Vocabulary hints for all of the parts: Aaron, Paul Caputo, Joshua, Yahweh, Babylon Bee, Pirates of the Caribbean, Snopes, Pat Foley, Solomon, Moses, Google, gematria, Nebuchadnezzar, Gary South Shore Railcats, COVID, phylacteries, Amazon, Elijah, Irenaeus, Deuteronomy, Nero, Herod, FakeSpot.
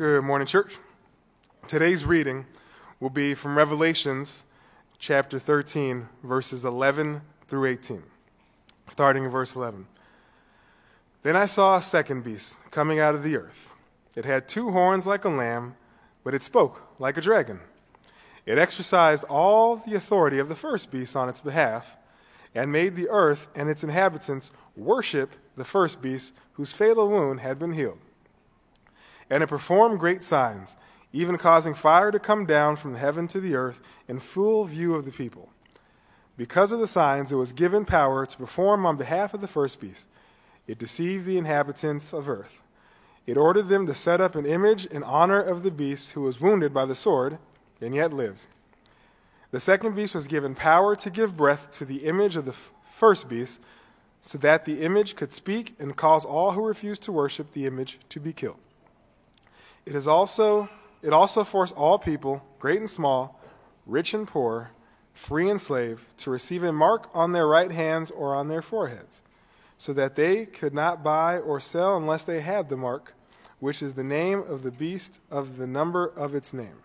Good morning, church. Today's reading will be from Revelations chapter 13, verses 11 through 18, starting in verse 11. Then I saw a second beast coming out of the earth. It had two horns like a lamb, but it spoke like a dragon. It exercised all the authority of the first beast on its behalf and made the earth and its inhabitants worship the first beast whose fatal wound had been healed. And it performed great signs, even causing fire to come down from heaven to the earth in full view of the people. Because of the signs, it was given power to perform on behalf of the first beast. It deceived the inhabitants of earth. It ordered them to set up an image in honor of the beast who was wounded by the sword and yet lives. The second beast was given power to give breath to the image of the first beast, so that the image could speak and cause all who refused to worship the image to be killed. It also forced all people, great and small, rich and poor, free and slave, to receive a mark on their right hands or on their foreheads, so that they could not buy or sell unless they had the mark, which is the name of the beast of the number of its name.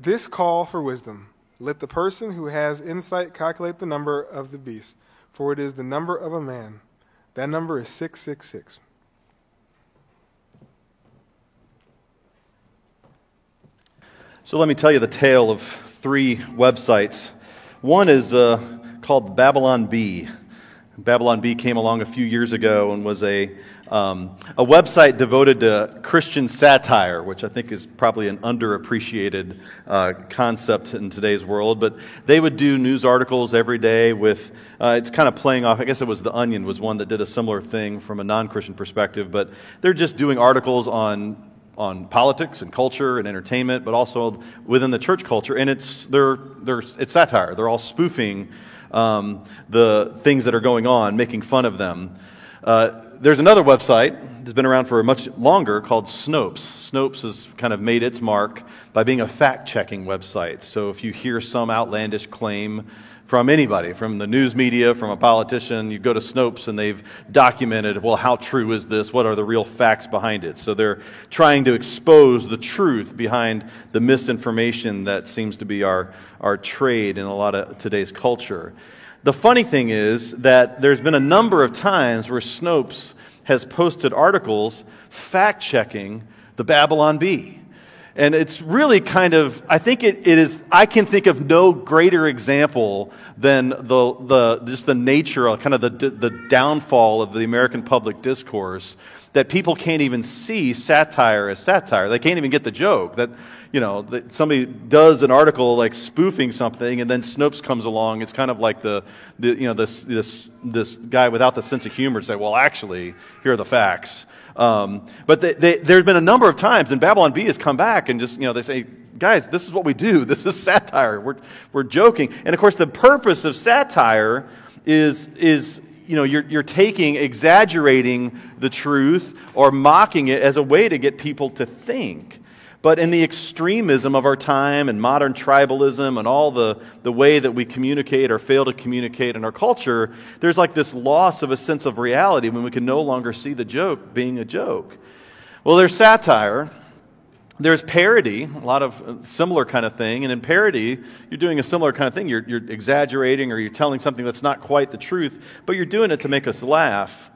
This call for wisdom. Let the person who has insight calculate the number of the beast, for it is the number of a man. That number is 666. So let me tell you the tale of three websites. One is called Babylon Bee. Babylon Bee came along a few years ago and was a website devoted to Christian satire, which I think is probably an underappreciated concept in today's world. But they would do news articles every day with, it's kind of playing off, I guess it was The Onion was one that did a similar thing from a non-Christian perspective, but they're just doing articles on politics and culture and entertainment, but also within the church culture. And it's satire. They're all spoofing the things that are going on, making fun of them. There's another website that's been around for much longer called Snopes. Snopes has kind of made its mark by being a fact-checking website. So if you hear some outlandish claim from anybody, from the news media, from a politician, you go to Snopes and they've documented, well, how true is this? What are the real facts behind it? So they're trying to expose the truth behind the misinformation that seems to be our trade in a lot of today's culture. The funny thing is that there's been a number of times where Snopes has posted articles fact-checking the Babylon Bee. And it's really kind of, I think it is, I can think of no greater example than just the nature, kind of the downfall of the American public discourse, that people can't even see satire as satire. They can't even get the joke that, you know, that somebody does an article like spoofing something and then Snopes comes along. It's kind of like this guy without the sense of humor to say, well, actually, here are the facts. But there's been a number of times, and Babylon Bee has come back and just, you know, they say, guys, this is what we do. This is satire. We're joking. And of course, the purpose of satire is you know, you're exaggerating the truth or mocking it as a way to get people to think. But in the extremism of our time and modern tribalism and all the way that we communicate or fail to communicate in our culture, there's like this loss of a sense of reality when we can no longer see the joke being a joke. Well, there's satire. There's parody, a lot of similar kind of thing. And in parody, you're doing a similar kind of thing. You're exaggerating or you're telling something that's not quite the truth, but you're doing it to make us laugh.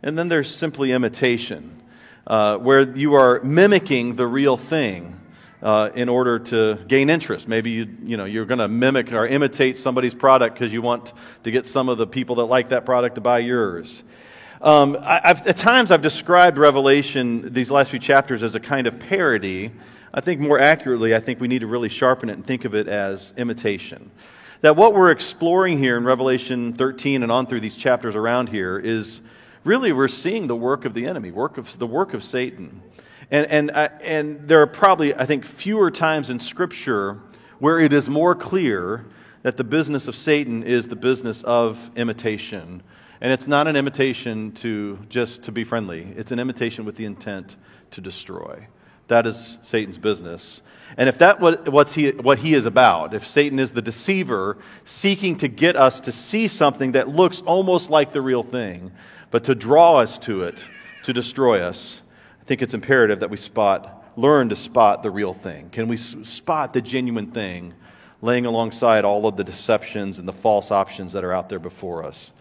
And then there's simply imitation. Where you are mimicking the real thing in order to gain interest. Maybe you're going to mimic or imitate somebody's product because you want to get some of the people that like that product to buy yours. At times I've described Revelation, these last few chapters, as a kind of parody. I think more accurately, I think we need to really sharpen it and think of it as imitation. That what we're exploring here in Revelation 13 and on through these chapters around here is really, we're seeing the work of the enemy, the work of Satan, and there are probably, I think, fewer times in Scripture where it is more clear that the business of Satan is the business of imitation, and it's not an imitation to be friendly. It's an imitation with the intent to destroy. That is Satan's business. And if that's what he is about, if Satan is the deceiver seeking to get us to see something that looks almost like the real thing, but to draw us to it, to destroy us, I think it's imperative that we learn to spot the real thing. Can we spot the genuine thing laying alongside all of the deceptions and the false options that are out there before us?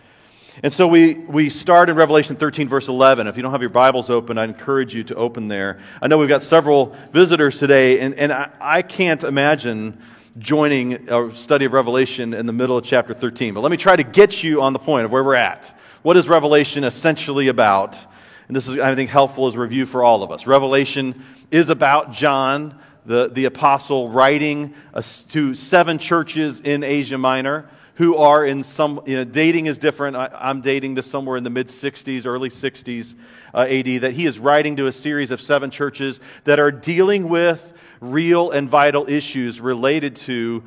And so we start in Revelation 13, verse 11. If you don't have your Bibles open, I encourage you to open there. I know we've got several visitors today, and I can't imagine joining a study of Revelation in the middle of chapter 13. But let me try to get you on the point of where we're at. What is Revelation essentially about? And this is, I think, helpful as a review for all of us. Revelation is about John, the apostle, writing to seven churches in Asia Minor, who are in some, dating is different. I'm dating this somewhere in the mid-60s, early 60s AD, that he is writing to a series of seven churches that are dealing with real and vital issues related to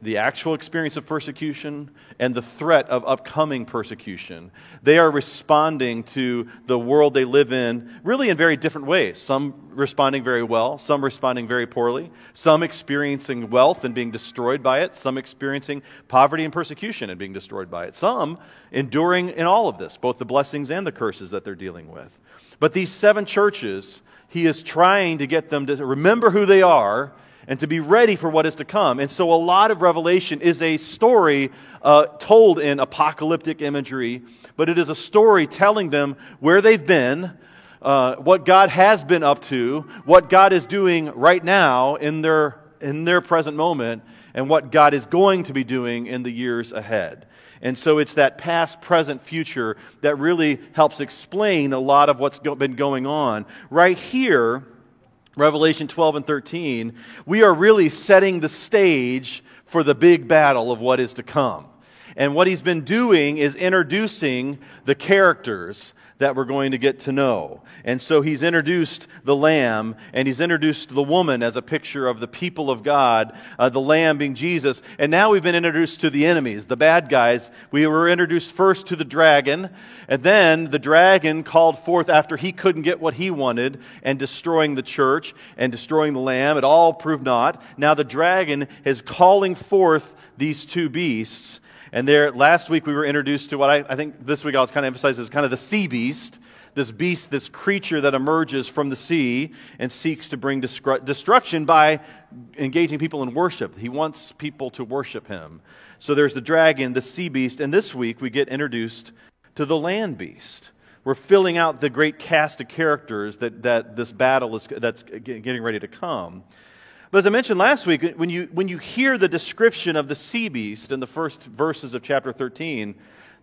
the actual experience of persecution and the threat of upcoming persecution. They are responding to the world they live in, really in very different ways. Some responding very well, some responding very poorly, some experiencing wealth and being destroyed by it, some experiencing poverty and persecution and being destroyed by it, some enduring in all of this, both the blessings and the curses that they're dealing with. But these seven churches, he is trying to get them to remember who they are and to be ready for what is to come. And so a lot of Revelation is a story told in apocalyptic imagery, but it is a story telling them where they've been, what God has been up to, what God is doing right now in their present moment, and what God is going to be doing in the years ahead. And so it's that past, present, future that really helps explain a lot of what's been going on. Right here, Revelation 12 and 13, we are really setting the stage for the big battle of what is to come. And what he's been doing is introducing the characters that we're going to get to know. And so he's introduced the Lamb, and he's introduced the woman as a picture of the people of God, the Lamb being Jesus. And now we've been introduced to the enemies, the bad guys. We were introduced first to the dragon, and then the dragon called forth after he couldn't get what he wanted, and destroying the church and destroying the Lamb. It all proved naught. Now the dragon is calling forth these two beasts. And there, last week we were introduced to what I think this week I'll kind of emphasize is kind of the sea beast, this creature that emerges from the sea and seeks to bring destruction by engaging people in worship. He wants people to worship him. So there's the dragon, the sea beast, and this week we get introduced to the land beast. We're filling out the great cast of characters that this battle is that's getting ready to come. But as I mentioned last week, when you hear the description of the sea beast in the first verses of chapter 13,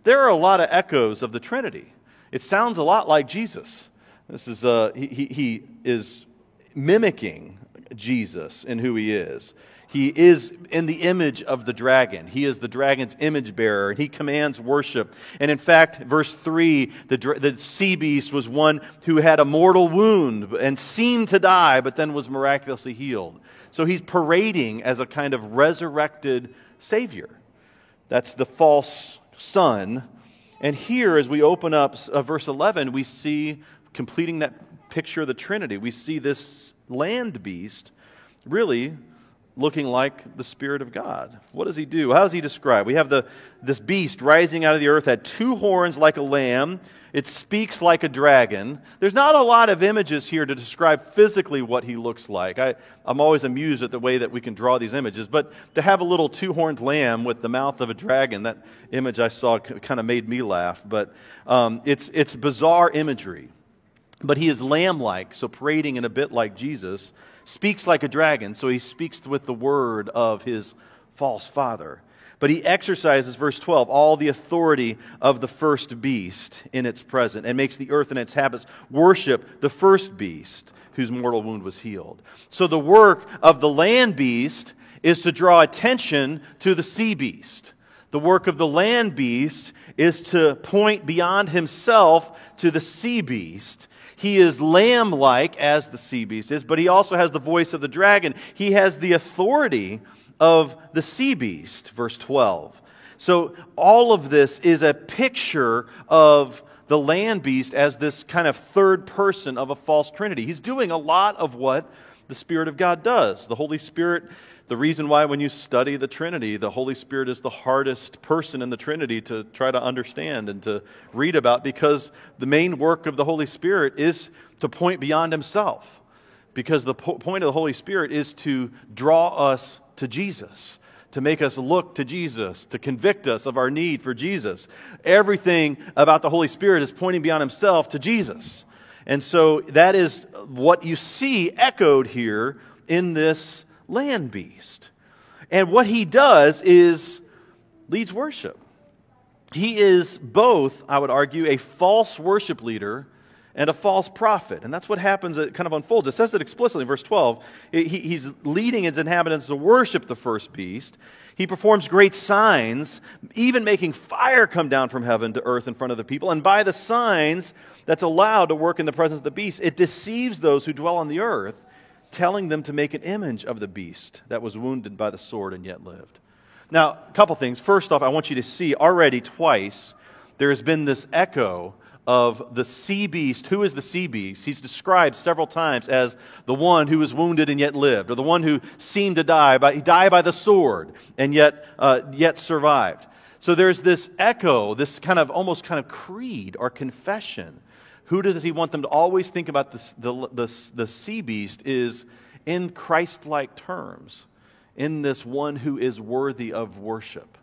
there are a lot of echoes of the Trinity. It sounds a lot like Jesus. This is he is mimicking Jesus in who he is. He is in the image of the dragon. He is the dragon's image bearer, and he commands worship. And in fact, verse 3, the sea beast was one who had a mortal wound and seemed to die, but then was miraculously healed. So he's parading as a kind of resurrected Savior. That's the false son. And here, as we open up verse 11, we see, completing that picture of the Trinity, we see this land beast really looking like the Spirit of God. What does he do? How is he described? We have this beast rising out of the earth, had two horns like a lamb. It speaks like a dragon. There's not a lot of images here to describe physically what he looks like. I'm always amused at the way that we can draw these images, but to have a little two-horned lamb with the mouth of a dragon, that image I saw kind of made me laugh, but it's bizarre imagery. But he is lamb-like, so parading in a bit like Jesus, speaks like a dragon, so he speaks with the word of his false father. But he exercises, verse 12, all the authority of the first beast in its present and makes the earth and its habits worship the first beast whose mortal wound was healed. So the work of the land beast is to draw attention to the sea beast. The work of the land beast is to point beyond himself to the sea beast. He is lamb-like as the sea beast is, but he also has the voice of the dragon. He has the authority of the sea beast, verse 12. So all of this is a picture of the land beast as this kind of third person of a false trinity. He's doing a lot of what the Spirit of God does. The Holy Spirit The reason why when you study the Trinity, the Holy Spirit is the hardest person in the Trinity to try to understand and to read about, because the main work of the Holy Spirit is to point beyond himself, because the point of the Holy Spirit is to draw us to Jesus, to make us look to Jesus, to convict us of our need for Jesus. Everything about the Holy Spirit is pointing beyond himself to Jesus. And so that is what you see echoed here in this land beast. And what he does is leads worship. He is both, I would argue, a false worship leader and a false prophet. And that's what happens. It kind of unfolds. It says it explicitly in verse 12. He's leading his inhabitants to worship the first beast. He performs great signs, even making fire come down from heaven to earth in front of the people. And by the signs that's allowed to work in the presence of the beast, it deceives those who dwell on the earth, telling them to make an image of the beast that was wounded by the sword and yet lived. Now, a couple things. First off, I want you to see already twice there has been this echo of the sea beast. Who is the sea beast? He's described several times as the one who was wounded and yet lived, or the one who seemed to die by the sword and yet survived. So there's this echo, this kind of creed or confession. Who does he want them to always think about? The sea beast is in Christ-like terms, in this one who is worthy of worship.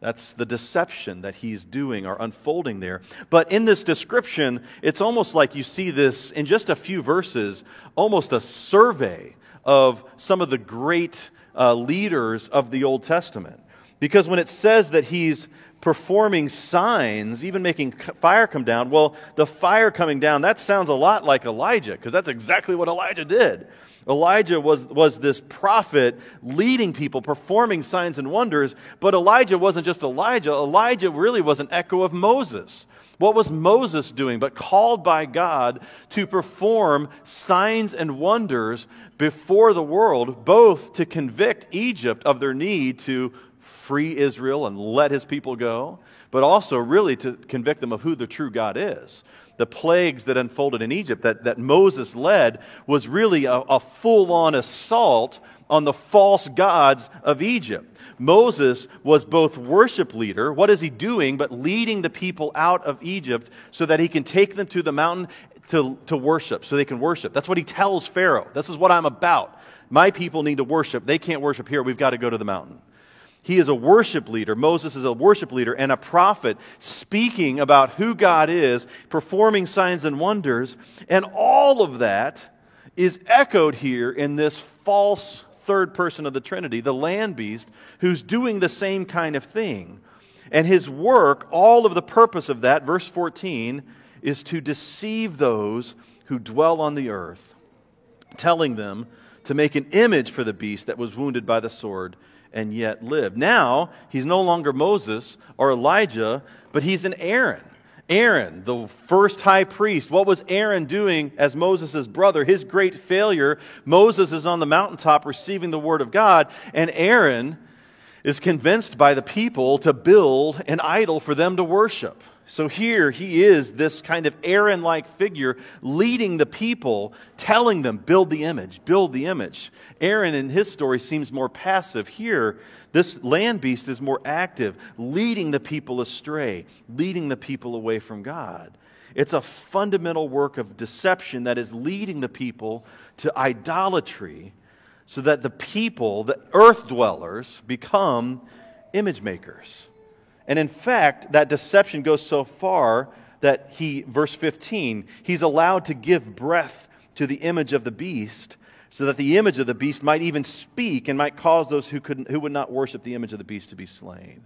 That's the deception that he's doing or unfolding there. But in this description, it's almost like you see this in just a few verses, almost a survey of some of the great leaders of the Old Testament. Because when it says that he's performing signs, even making fire come down, well, the fire coming down, that sounds a lot like Elijah, because that's exactly what Elijah did. Elijah was this prophet leading people, performing signs and wonders, but Elijah wasn't just Elijah. Elijah really was an echo of Moses. What was Moses doing but called by God to perform signs and wonders before the world, both to convict Egypt of their need to free Israel and let his people go, but also really to convict them of who the true God is. The plagues that unfolded in Egypt that Moses led was really a full-on assault on the false gods of Egypt. Moses was both worship leader. What is he doing but leading the people out of Egypt so that he can take them to the mountain to worship, so they can worship. That's what he tells Pharaoh. This is what I'm about. My people need to worship. They can't worship here. We've got to go to the mountain. He is a worship leader. Moses is a worship leader and a prophet, speaking about who God is, performing signs and wonders, and all of that is echoed here in this false third person of the Trinity, the land beast, who's doing the same kind of thing. And his work, all of the purpose of that, verse 14, is to deceive those who dwell on the earth, telling them to make an image for the beast that was wounded by the sword and yet lived. Now, he's no longer Moses or Elijah, but he's an Aaron. Aaron, the first high priest. What was Aaron doing as Moses' brother? His great failure. Moses is on the mountaintop receiving the word of God, and Aaron is convinced by the people to build an idol for them to worship. So here he is, this kind of Aaron-like figure, leading the people, telling them, build the image, build the image. Aaron in his story seems more passive. Here, this land beast is more active, leading the people astray, leading the people away from God. It's a fundamental work of deception that is leading the people to idolatry, so that the people, the earth dwellers, become image makers. And in fact, that deception goes so far that verse 15, he's allowed to give breath to the image of the beast, so that the image of the beast might even speak and might cause those who would not worship the image of the beast to be slain.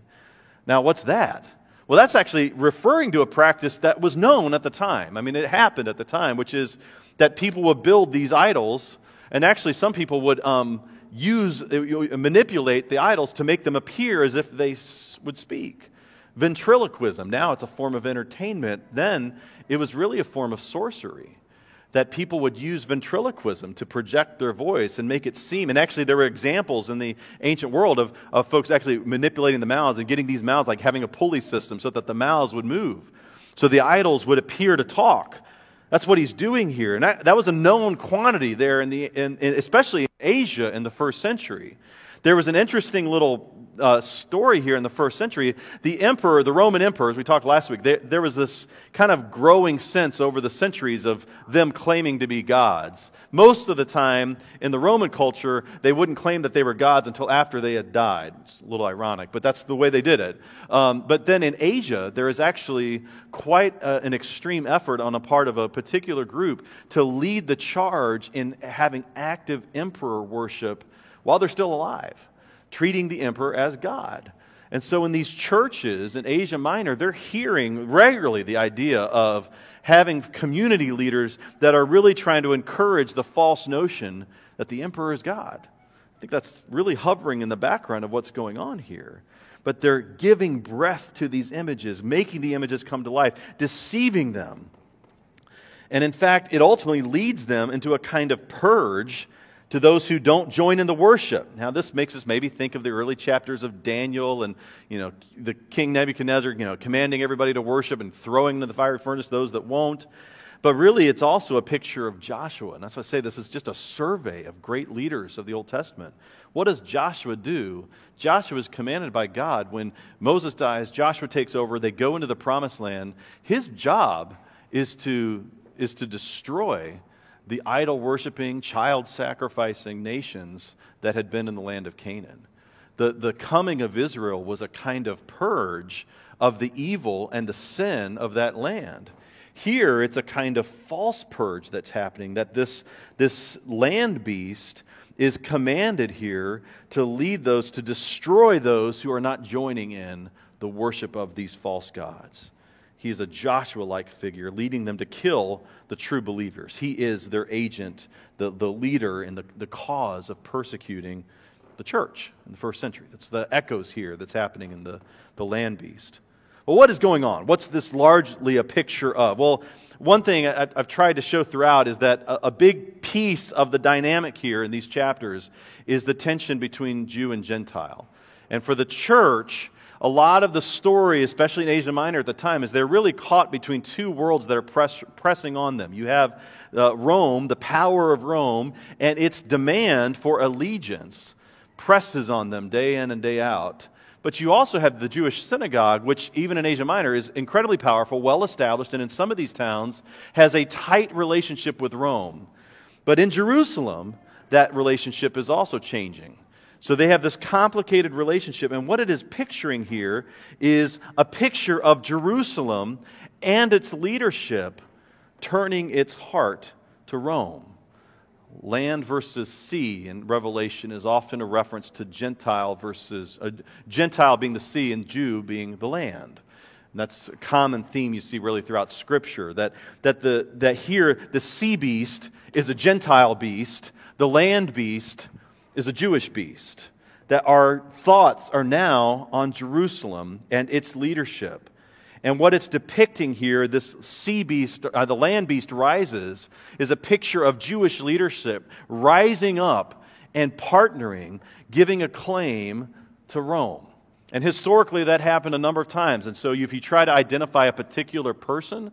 Now, what's that? Well, that's actually referring to a practice that was known at the time. I mean, it happened at the time, which is that people would build these idols, and actually some people would manipulate the idols to make them appear as if they would speak. Ventriloquism, now it's a form of entertainment. Then it was really a form of sorcery, that people would use ventriloquism to project their voice and make it seem. And actually there were examples in the ancient world of folks actually manipulating the mouths and getting these mouths, like having a pulley system so that the mouths would move, so the idols would appear to talk. That's what he's doing here. And that was a known quantity there, especially in Asia in the first century. There was an interesting little story here in the first century. The emperor, the Roman emperor, as we talked last week, there was this kind of growing sense over the centuries of them claiming to be gods. Most of the time in the Roman culture, they wouldn't claim that they were gods until after they had died. It's a little ironic, but that's the way they did it. But then in Asia, there is actually quite an extreme effort on the part of a particular group to lead the charge in having active emperor worship while they're still alive, treating the emperor as God. And so in these churches in Asia Minor, they're hearing regularly the idea of having community leaders that are really trying to encourage the false notion that the emperor is God. I think that's really hovering in the background of what's going on here. But they're giving breath to these images, making the images come to life, deceiving them. And in fact, it ultimately leads them into a kind of purge to those who don't join in the worship. Now, this makes us maybe think of the early chapters of Daniel and, the king Nebuchadnezzar, commanding everybody to worship and throwing into the fiery furnace those that won't. But really, it's also a picture of Joshua. And that's why I say this is just a survey of great leaders of the Old Testament. What does Joshua do? Joshua is commanded by God. When Moses dies, Joshua takes over. They go into the promised land. His job is to destroy the idol-worshiping, child-sacrificing nations that had been in the land of Canaan. The coming of Israel was a kind of purge of the evil and the sin of that land. Here, it's a kind of false purge that's happening, that this land beast is commanded here to lead those, to destroy those who are not joining in the worship of these false gods. He is a Joshua-like figure, leading them to kill the true believers. He is their agent, the leader, and the cause of persecuting the church in the first century. That's the echoes here that's happening in the land beast. Well, what is going on? What's this largely a picture of? Well, one thing I've tried to show throughout is that a big piece of the dynamic here in these chapters is the tension between Jew and Gentile. And for the church, a lot of the story, especially in Asia Minor at the time, is they're really caught between two worlds that are pressing on them. You have Rome, the power of Rome, and its demand for allegiance presses on them day in and day out. But you also have the Jewish synagogue, which even in Asia Minor is incredibly powerful, well-established, and in some of these towns has a tight relationship with Rome. But in Jerusalem, that relationship is also changing. So they have this complicated relationship, and what it is picturing here is a picture of Jerusalem and its leadership turning its heart to Rome. Land versus sea in Revelation is often a reference to Gentile versus Gentile being the sea and Jew being the land. And that's a common theme you see really throughout Scripture, that here the sea beast is a Gentile beast, the land beast is a Jewish beast, that our thoughts are now on Jerusalem and its leadership. And what it's depicting here, this sea beast, the land beast rises, is a picture of Jewish leadership rising up and partnering, giving a claim to Rome. And historically, that happened a number of times. And so if you try to identify a particular person,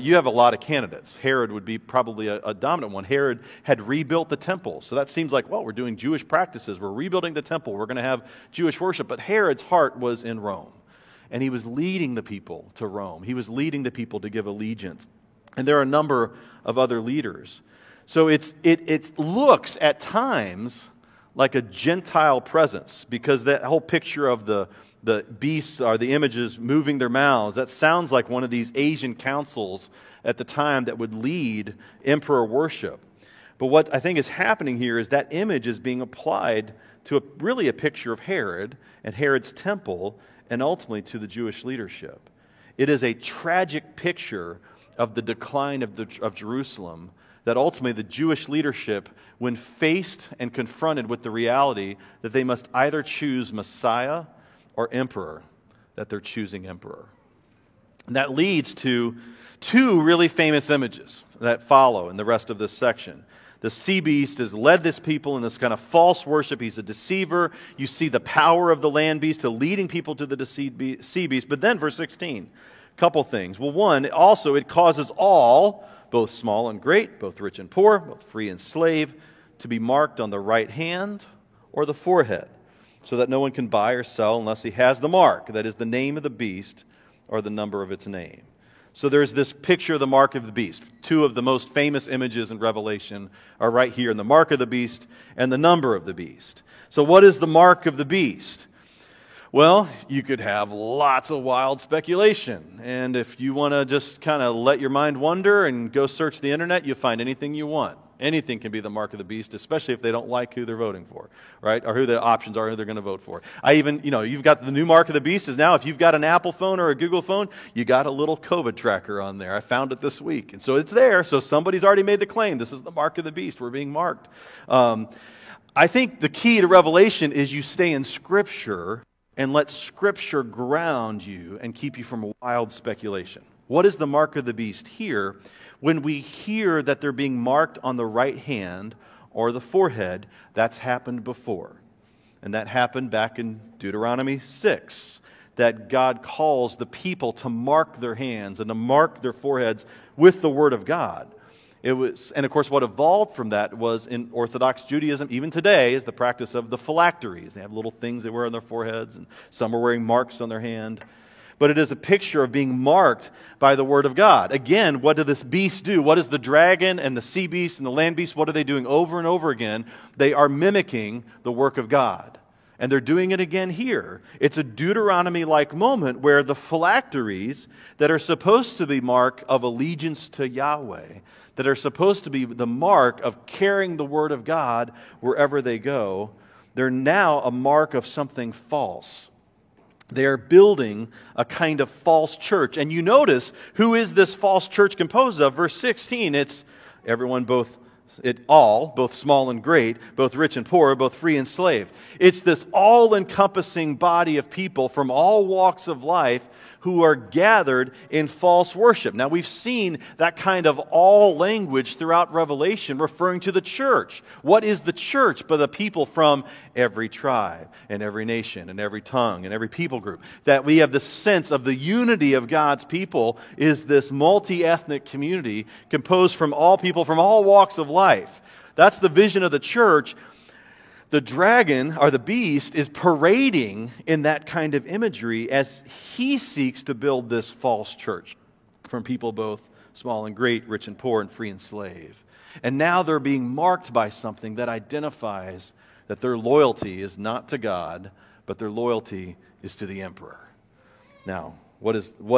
you have a lot of candidates. Herod would be probably a dominant one. Herod had rebuilt the temple. So that seems like, well, we're doing Jewish practices. We're rebuilding the temple. We're going to have Jewish worship. But Herod's heart was in Rome. And he was leading the people to Rome. He was leading the people to give allegiance. And there are a number of other leaders. So it looks at times like a Gentile presence, because that whole picture of the beasts are the images moving their mouths. That sounds like one of these Asian councils at the time that would lead emperor worship. But what I think is happening here is that image is being applied to really a picture of Herod and Herod's temple and ultimately to the Jewish leadership. It is a tragic picture of the decline of Jerusalem, that ultimately the Jewish leadership, when faced and confronted with the reality that they must either choose Messiah or emperor, that they're choosing emperor. And that leads to two really famous images that follow in the rest of this section. The sea beast has led this people in this kind of false worship. He's a deceiver. You see the power of the land beast to leading people to the sea beast. But then verse 16, a couple things. Well, one, also it causes all, both small and great, both rich and poor, both free and slave, to be marked on the right hand or the forehead. so that no one can buy or sell unless he has the mark, that is, the name of the beast or the number of its name. So there's this picture of the mark of the beast. Two of the most famous images in Revelation are right here, in the mark of the beast and the number of the beast. So what is the mark of the beast? Well, you could have lots of wild speculation. And if you want to just kind of let your mind wander and go search the internet, you'll find anything you want. Anything can be the mark of the beast, especially if they don't like who they're voting for, right? Or who the options are, who they're going to vote for. You've got the new mark of the beast is now, if you've got an Apple phone or a Google phone, you got a little COVID tracker on there. I found it this week. And so it's there. So somebody's already made the claim. This is the mark of the beast. We're being marked. I think the key to Revelation is you stay in Scripture and let Scripture ground you and keep you from wild speculation. What is the mark of the beast here? When we hear that they're being marked on the right hand or the forehead, that's happened before. And that happened back in Deuteronomy 6, that God calls the people to mark their hands and to mark their foreheads with the Word of God. And of course, what evolved from that was in Orthodox Judaism, even today, is the practice of the phylacteries. They have little things they wear on their foreheads, and some are wearing marks on their hand. But it is a picture of being marked by the Word of God. Again, what do this beast do? What is the dragon and the sea beast and the land beast? What are they doing over and over again? They are mimicking the work of God. And they're doing it again here. It's a Deuteronomy-like moment where the phylacteries that are supposed to be mark of allegiance to Yahweh, that are supposed to be the mark of carrying the Word of God wherever they go, they're now a mark of something false. They are building a kind of false church. And you notice, who is this false church composed of? Verse 16, it's everyone, both small and great, both rich and poor, both free and slave. It's this all-encompassing body of people from all walks of life who are gathered in false worship. Now, we've seen that kind of all language throughout Revelation referring to the church. What is the church but the people from every tribe and every nation and every tongue and every people group? That we have the sense of the unity of God's people is this multi-ethnic community composed from all people from all walks of life. That's the vision of the church. The dragon, or the beast, is parading in that kind of imagery as he seeks to build this false church from people both small and great, rich and poor, and free and slave. And now they're being marked by something that identifies that their loyalty is not to God, but their loyalty is to the emperor. Now, what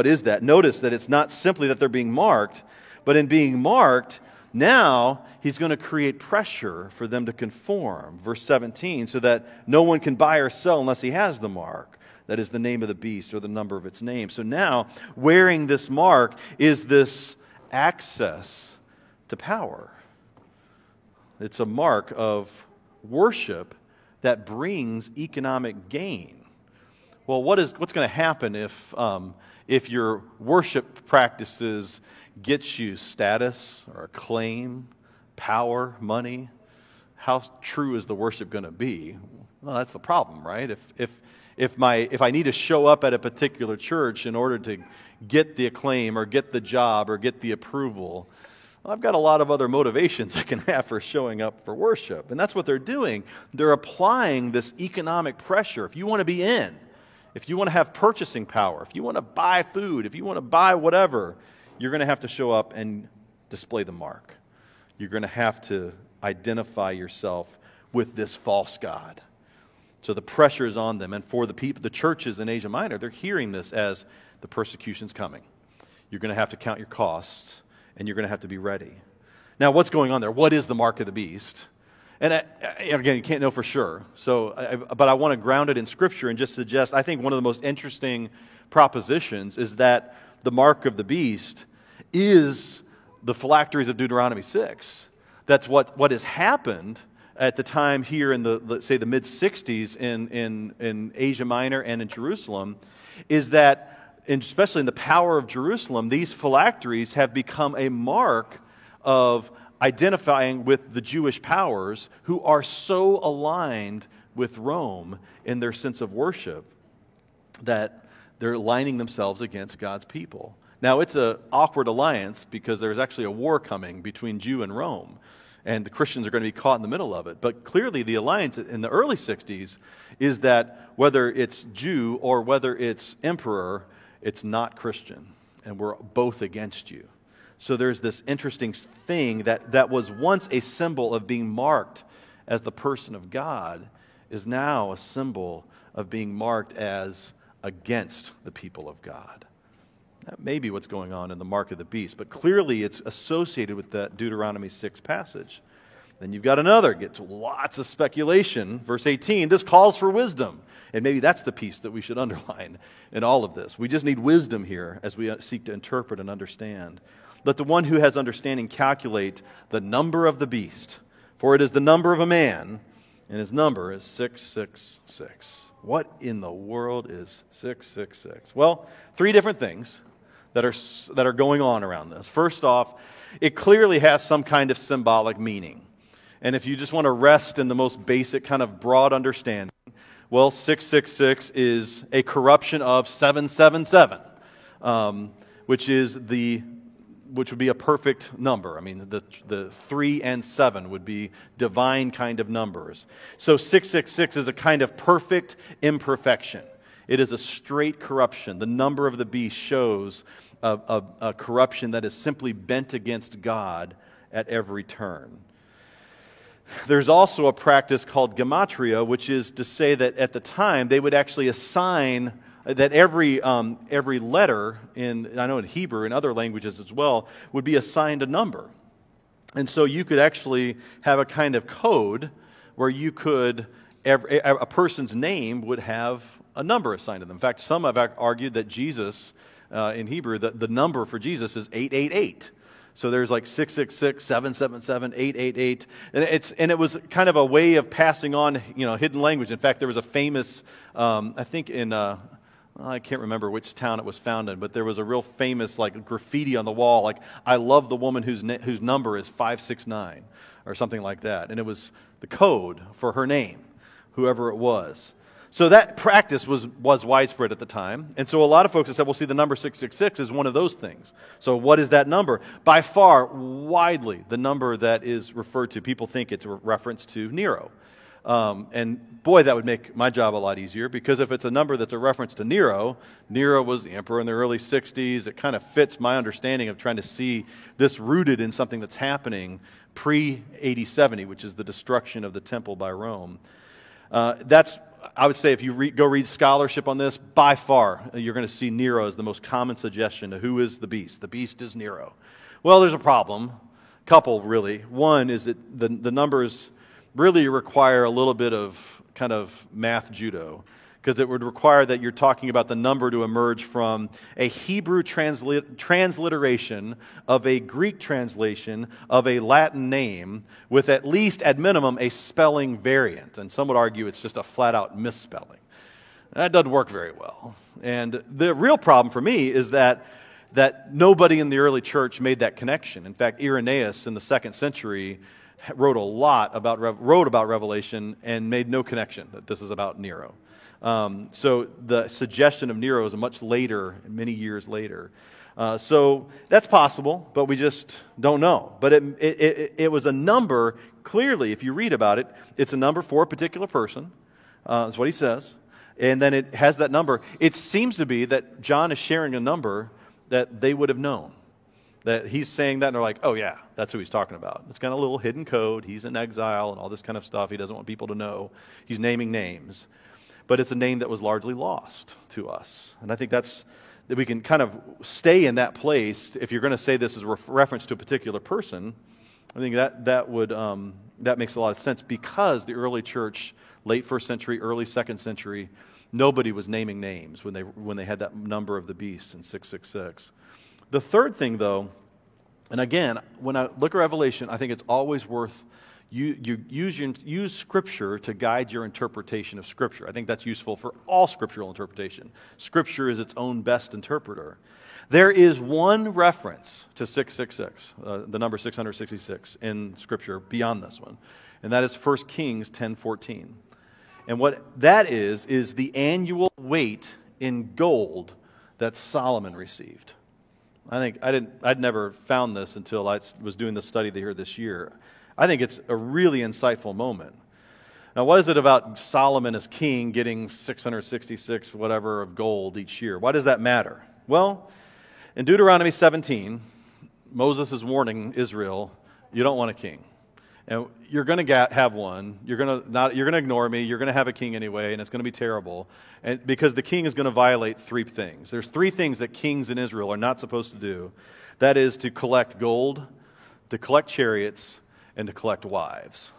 is that? Notice that it's not simply that they're being marked, but in being marked, now, he's going to create pressure for them to conform. Verse 17, so that no one can buy or sell unless he has the mark. That is the name of the beast or the number of its name. So now, wearing this mark is this access to power. It's a mark of worship that brings economic gain. Well, what's going to happen if your worship practices gets you status or acclaim, power, money? How true is the worship going to be? Well, that's the problem, right? If I need to show up at a particular church in order to get the acclaim or get the job or get the approval, well, I've got a lot of other motivations I can have for showing up for worship. And that's what they're doing. They're applying this economic pressure. If you want to be in, if you want to have purchasing power, if you want to buy food, if you want to buy whatever, you're going to have to show up and display the mark. You're going to have to identify yourself with this false god. So the pressure is on them. And for the people, the churches in Asia Minor, they're hearing this as the persecution's coming. You're going to have to count your costs, and you're going to have to be ready. Now, what's going on there? What is the mark of the beast? And again, you can't know for sure. But I want to ground it in Scripture and just suggest, I think one of the most interesting propositions is that the mark of the beast is the phylacteries of Deuteronomy 6. That's what has happened at the time here in the mid-60s in Asia Minor and in Jerusalem, is that, especially in the power of Jerusalem, these phylacteries have become a mark of identifying with the Jewish powers who are so aligned with Rome in their sense of worship that they're aligning themselves against God's people. Now, it's an awkward alliance because there's actually a war coming between Jew and Rome. and the Christians are going to be caught in the middle of it. But clearly the alliance in the early 60s is that whether it's Jew or whether it's emperor, it's not Christian, and we're both against you. So there's this interesting thing that was once a symbol of being marked as the person of God is now a symbol of being marked as against the people of God. That may be what's going on in the mark of the beast, but clearly it's associated with that Deuteronomy 6 passage. Then you've got another, gets lots of speculation. Verse 18, this calls for wisdom. And maybe that's the piece that we should underline in all of this. We just need wisdom here as we seek to interpret and understand. Let the one who has understanding calculate the number of the beast, for it is the number of a man, and his number is 666. What in the world is 666? Well, three different things that are going on around this. First off, it clearly has some kind of symbolic meaning. And if you just want to rest in the most basic kind of broad understanding, well, 666 is a corruption of 777, which would be a perfect number. I mean, the 3 and 7 would be divine kind of numbers. So 666 is a kind of perfect imperfection. It is a straight corruption. The number of the beast shows a corruption that is simply bent against God at every turn. There's also a practice called gematria, which is to say that at the time they would actually assign that every letter in Hebrew and other languages as well would be assigned a number. And so you could actually have a kind of code where you could a person's name would have a number assigned to them. In fact, some have argued that Jesus in Hebrew, the number for Jesus is 888. So there's like 666, 777, 888, and it was kind of a way of passing on, hidden language. In fact, there was a famous, I think in I can't remember which town it was found in, but there was a real famous graffiti on the wall, like "I love the woman whose number is 569" or something like that, and it was the code for her name, whoever it was. So that practice was widespread at the time, and so a lot of folks have said, "Well, see, the number 666 is one of those things." So what is that number? By far, widely, the number that is referred to, people think it's a reference to Nero. And boy, that would make my job a lot easier, because if it's a number that's a reference to Nero was the emperor in the early 60s, it kind of fits my understanding of trying to see this rooted in something that's happening pre-AD 70, which is the destruction of the temple by Rome. I would say if you go read scholarship on this, by far you're going to see Nero as the most common suggestion to who is the beast. The beast is Nero. Well, there's a problem, couple really. One is that the numbers really require a little bit of kind of math judo, because it would require that you're talking about the number to emerge from a Hebrew transliteration of a Greek translation of a Latin name with at least, at minimum, a spelling variant. And some would argue it's just a flat-out misspelling. And that doesn't work very well. And the real problem for me is that nobody in the early church made that connection. In fact, Irenaeus in the 2nd century wrote about Revelation and made no connection that this is about Nero. So the suggestion of Nero is much later, many years later. So that's possible, but we just don't know. But it was a number, clearly, if you read about it, it's a number for a particular person. That's what he says. And then it has that number. It seems to be that John is sharing a number that they would have known. That he's saying that, and they're like, oh yeah, that's who he's talking about. It's kind of a little hidden code. He's in exile and all this kind of stuff. He doesn't want people to know. He's naming names. But it's a name that was largely lost to us. And I think that we can kind of stay in that place. If you're going to say this is a reference to a particular person, I think that makes a lot of sense, because the early church, late 1st century, early 2nd century, nobody was naming names when they had that number of the beast in 666. The third thing, though, and again, when I look at Revelation, I think it's always worth you use Scripture to guide your interpretation of Scripture. I think that's useful for all scriptural interpretation. Scripture is its own best interpreter. There is one reference to 666, the number 666 in Scripture beyond this one, and that is 1 Kings 10:14. And what that is the annual weight in gold that Solomon received. I'd never found this until I was doing the study here this year. I think it's a really insightful moment. Now, what is it about Solomon as king getting 666 whatever of gold each year? Why does that matter? Well, in Deuteronomy 17, Moses is warning Israel, you don't want a king. And you're going to have one. You're going to ignore me. You're going to have a king anyway, and it's going to be terrible. And because the king is going to violate three things. There's three things that kings in Israel are not supposed to do. That is to collect gold, to collect chariots, and to collect wives.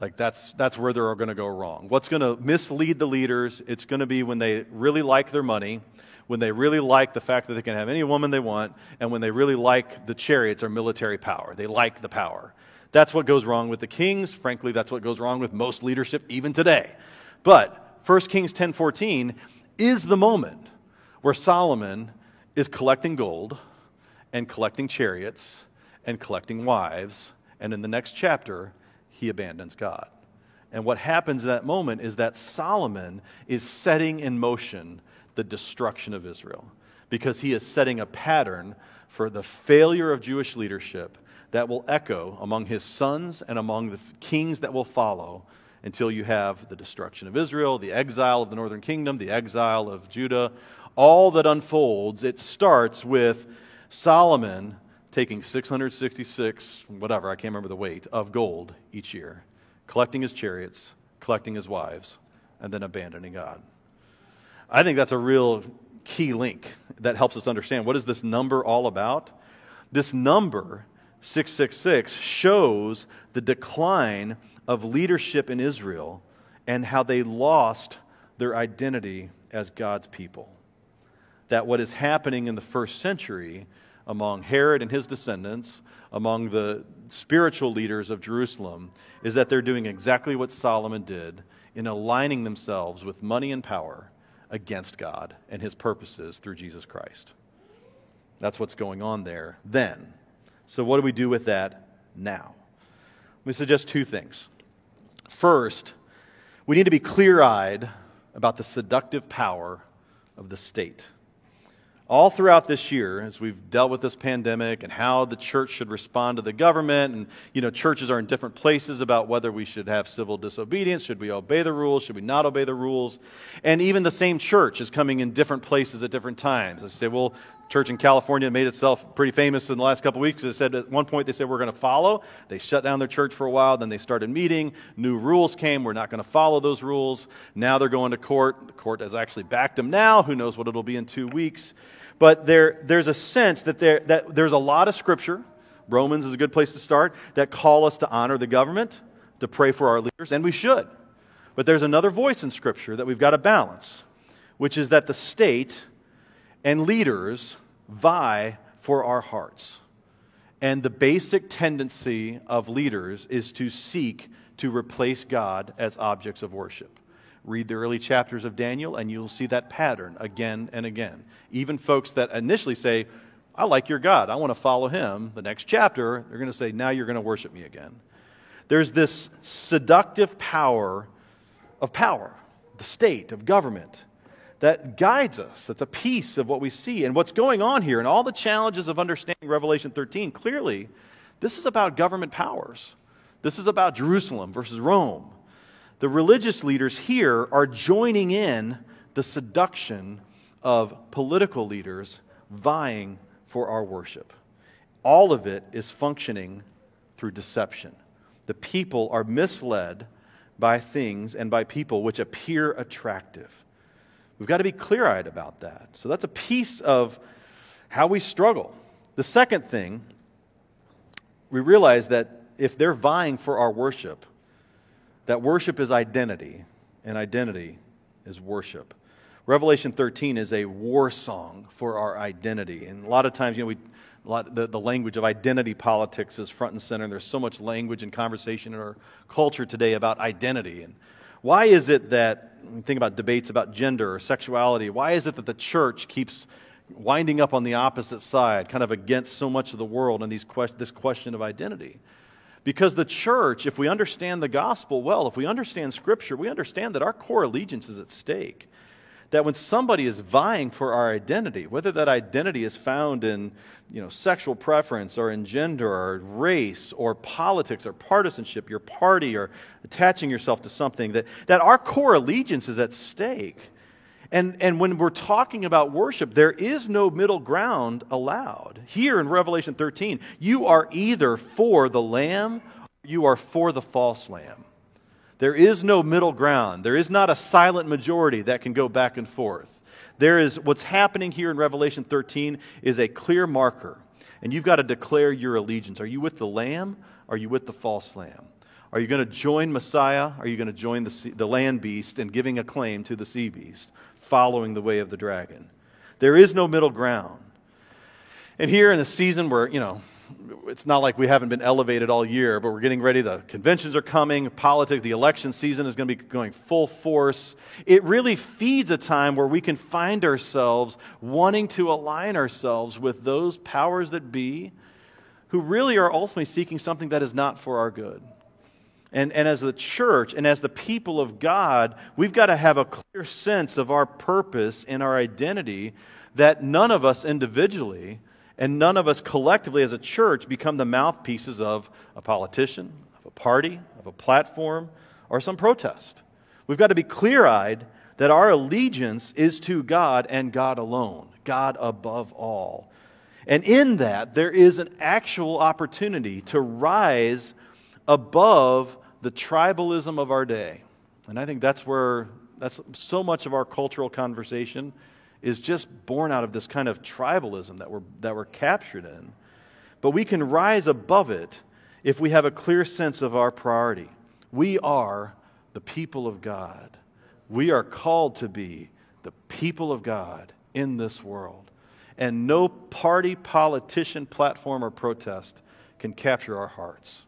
Like that's where they're going to go wrong. What's going to mislead the leaders, it's going to be when they really like their money, when they really like the fact that they can have any woman they want, and when they really like the chariots or military power. They like the power. That's what goes wrong with the kings. Frankly, that's what goes wrong with most leadership even today. But 1 Kings 10:14 is the moment where Solomon is collecting gold and collecting chariots and collecting wives. And in the next chapter, he abandons God. And what happens in that moment is that Solomon is setting in motion the destruction of Israel, because he is setting a pattern for the failure of Jewish leadership that will echo among his sons and among the kings that will follow until you have the destruction of Israel, the exile of the northern kingdom, the exile of Judah. All that unfolds, it starts with Solomon taking 666, whatever, I can't remember the weight, of gold each year, collecting his chariots, collecting his wives, and then abandoning God. I think that's a real key link that helps us understand what is this number all about. This number 666 shows the decline of leadership in Israel and how they lost their identity as God's people. That what is happening in the first century among Herod and his descendants, among the spiritual leaders of Jerusalem, is that they're doing exactly what Solomon did in aligning themselves with money and power against God and his purposes through Jesus Christ. That's what's going on there then. So what do we do with that now? Let me suggest two things. First, we need to be clear-eyed about the seductive power of the state. All throughout this year, as we've dealt with this pandemic and how the church should respond to the government, and churches are in different places about whether we should have civil disobedience, should we obey the rules, should we not obey the rules, and even the same church is coming in different places at different times. I say, well, church in California made itself pretty famous in the last couple of weeks. They said at one point, they said, we're going to follow. They shut down their church for a while. Then they started meeting. New rules came. We're not going to follow those rules. Now they're going to court. The court has actually backed them now. Who knows what it'll be in 2 weeks. But there's a sense that there's a lot of scripture. Romans is a good place to start, that call us to honor the government, to pray for our leaders, and we should. But there's another voice in scripture that we've got to balance, which is that the state and leaders vie for our hearts. And the basic tendency of leaders is to seek to replace God as objects of worship. Read the early chapters of Daniel, and you'll see that pattern again and again. Even folks that initially say, I like your God, I want to follow him, the next chapter, they're going to say, now you're going to worship me again. There's this seductive power of the state, of government, that guides us. That's a piece of what we see. And what's going on here, and all the challenges of understanding Revelation 13, clearly, this is about government powers. This is about Jerusalem versus Rome. The religious leaders here are joining in the seduction of political leaders vying for our worship. All of it is functioning through deception. The people are misled by things and by people which appear attractive. We've got to be clear-eyed about that. So that's a piece of how we struggle. The second thing, we realize that if they're vying for our worship, that worship is identity, and identity is worship. Revelation 13 is a war song for our identity. And a lot of times, the language of identity politics is front and center, and there's so much language and conversation in our culture today about identity. And why is it that, think about debates about gender or sexuality, why is it that the church keeps winding up on the opposite side, kind of against so much of the world and this question of identity? Because the church, if we understand the gospel well, if we understand Scripture, we understand that our core allegiance is at stake. that when somebody is vying for our identity, whether that identity is found in, sexual preference or in gender or race or politics or partisanship, your party or attaching yourself to something, that our core allegiance is at stake. And when we're talking about worship, there is no middle ground allowed. Here in Revelation 13, you are either for the Lamb or you are for the false Lamb. There is no middle ground. There is not a silent majority that can go back and forth. There is what's happening here in Revelation 13 is a clear marker, and you've got to declare your allegiance. Are you with the Lamb? Are you with the false Lamb? Are you going to join Messiah? Are you going to join the land beast in giving acclaim to the sea beast, following the way of the dragon? There is no middle ground. And here in the season where, it's not like we haven't been elevated all year, but we're getting ready. The conventions are coming, politics, the election season is going to be going full force. It really feeds a time where we can find ourselves wanting to align ourselves with those powers that be who really are ultimately seeking something that is not for our good. And as the church and as the people of God, we've got to have a clear sense of our purpose and our identity that none of us individually and none of us collectively as a church become the mouthpieces of a politician, of a party, of a platform, or some protest. We've got to be clear-eyed that our allegiance is to God and God alone, God above all. And in that, there is an actual opportunity to rise above the tribalism of our day. And I think that's so much of our cultural conversation is just born out of this kind of tribalism that we're captured in. But we can rise above it if we have a clear sense of our priority. We are the people of God. We are called to be the people of God in this world. And no party, politician, platform, or protest can capture our hearts.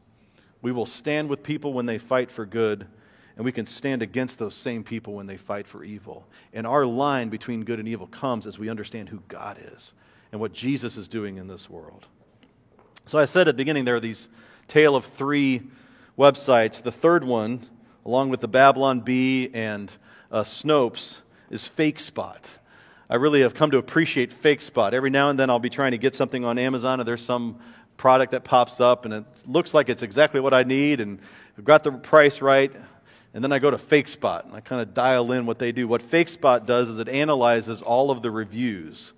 We will stand with people when they fight for good, and we can stand against those same people when they fight for evil. And our line between good and evil comes as we understand who God is and what Jesus is doing in this world. So I said at the beginning there are these tale of three websites. The third one, along with the Babylon Bee and Snopes, is FakeSpot. I really have come to appreciate FakeSpot. Every now and then I'll be trying to get something on Amazon, and there's some product that pops up, and it looks like it's exactly what I need, and I've got the price right. And then I go to FakeSpot, and I kind of dial in what they do. What FakeSpot does is it analyzes all of the reviews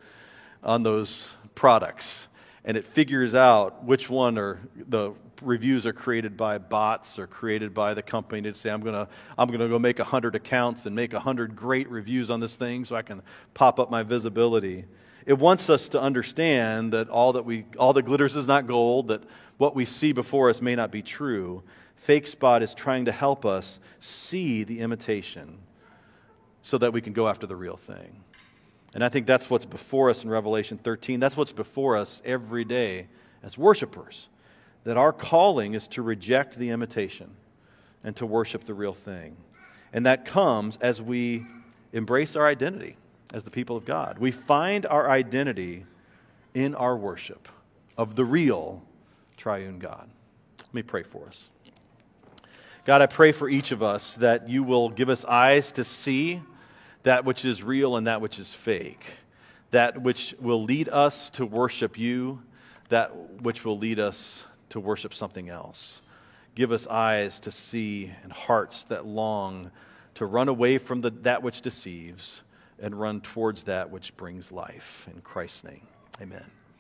on those products, and it figures out which one are the reviews are created by bots or created by the company. It'd say, I'm gonna go make 100 accounts and make 100 great reviews on this thing so I can pop up my visibility. It wants us to understand that all that glitters is not gold, that what we see before us may not be true. FakeSpot is trying to help us see the imitation so that we can go after the real thing. And I think that's what's before us in Revelation 13. That's what's before us every day as worshipers, that our calling is to reject the imitation and to worship the real thing. And that comes as we embrace our identity as the people of God. We find our identity in our worship of the real triune God. Let me pray for us. God, I pray for each of us that you will give us eyes to see that which is real and that which is fake, that which will lead us to worship you, that which will lead us to worship something else. Give us eyes to see and hearts that long to run away from that which deceives and run towards that which brings life. In Christ's name, amen.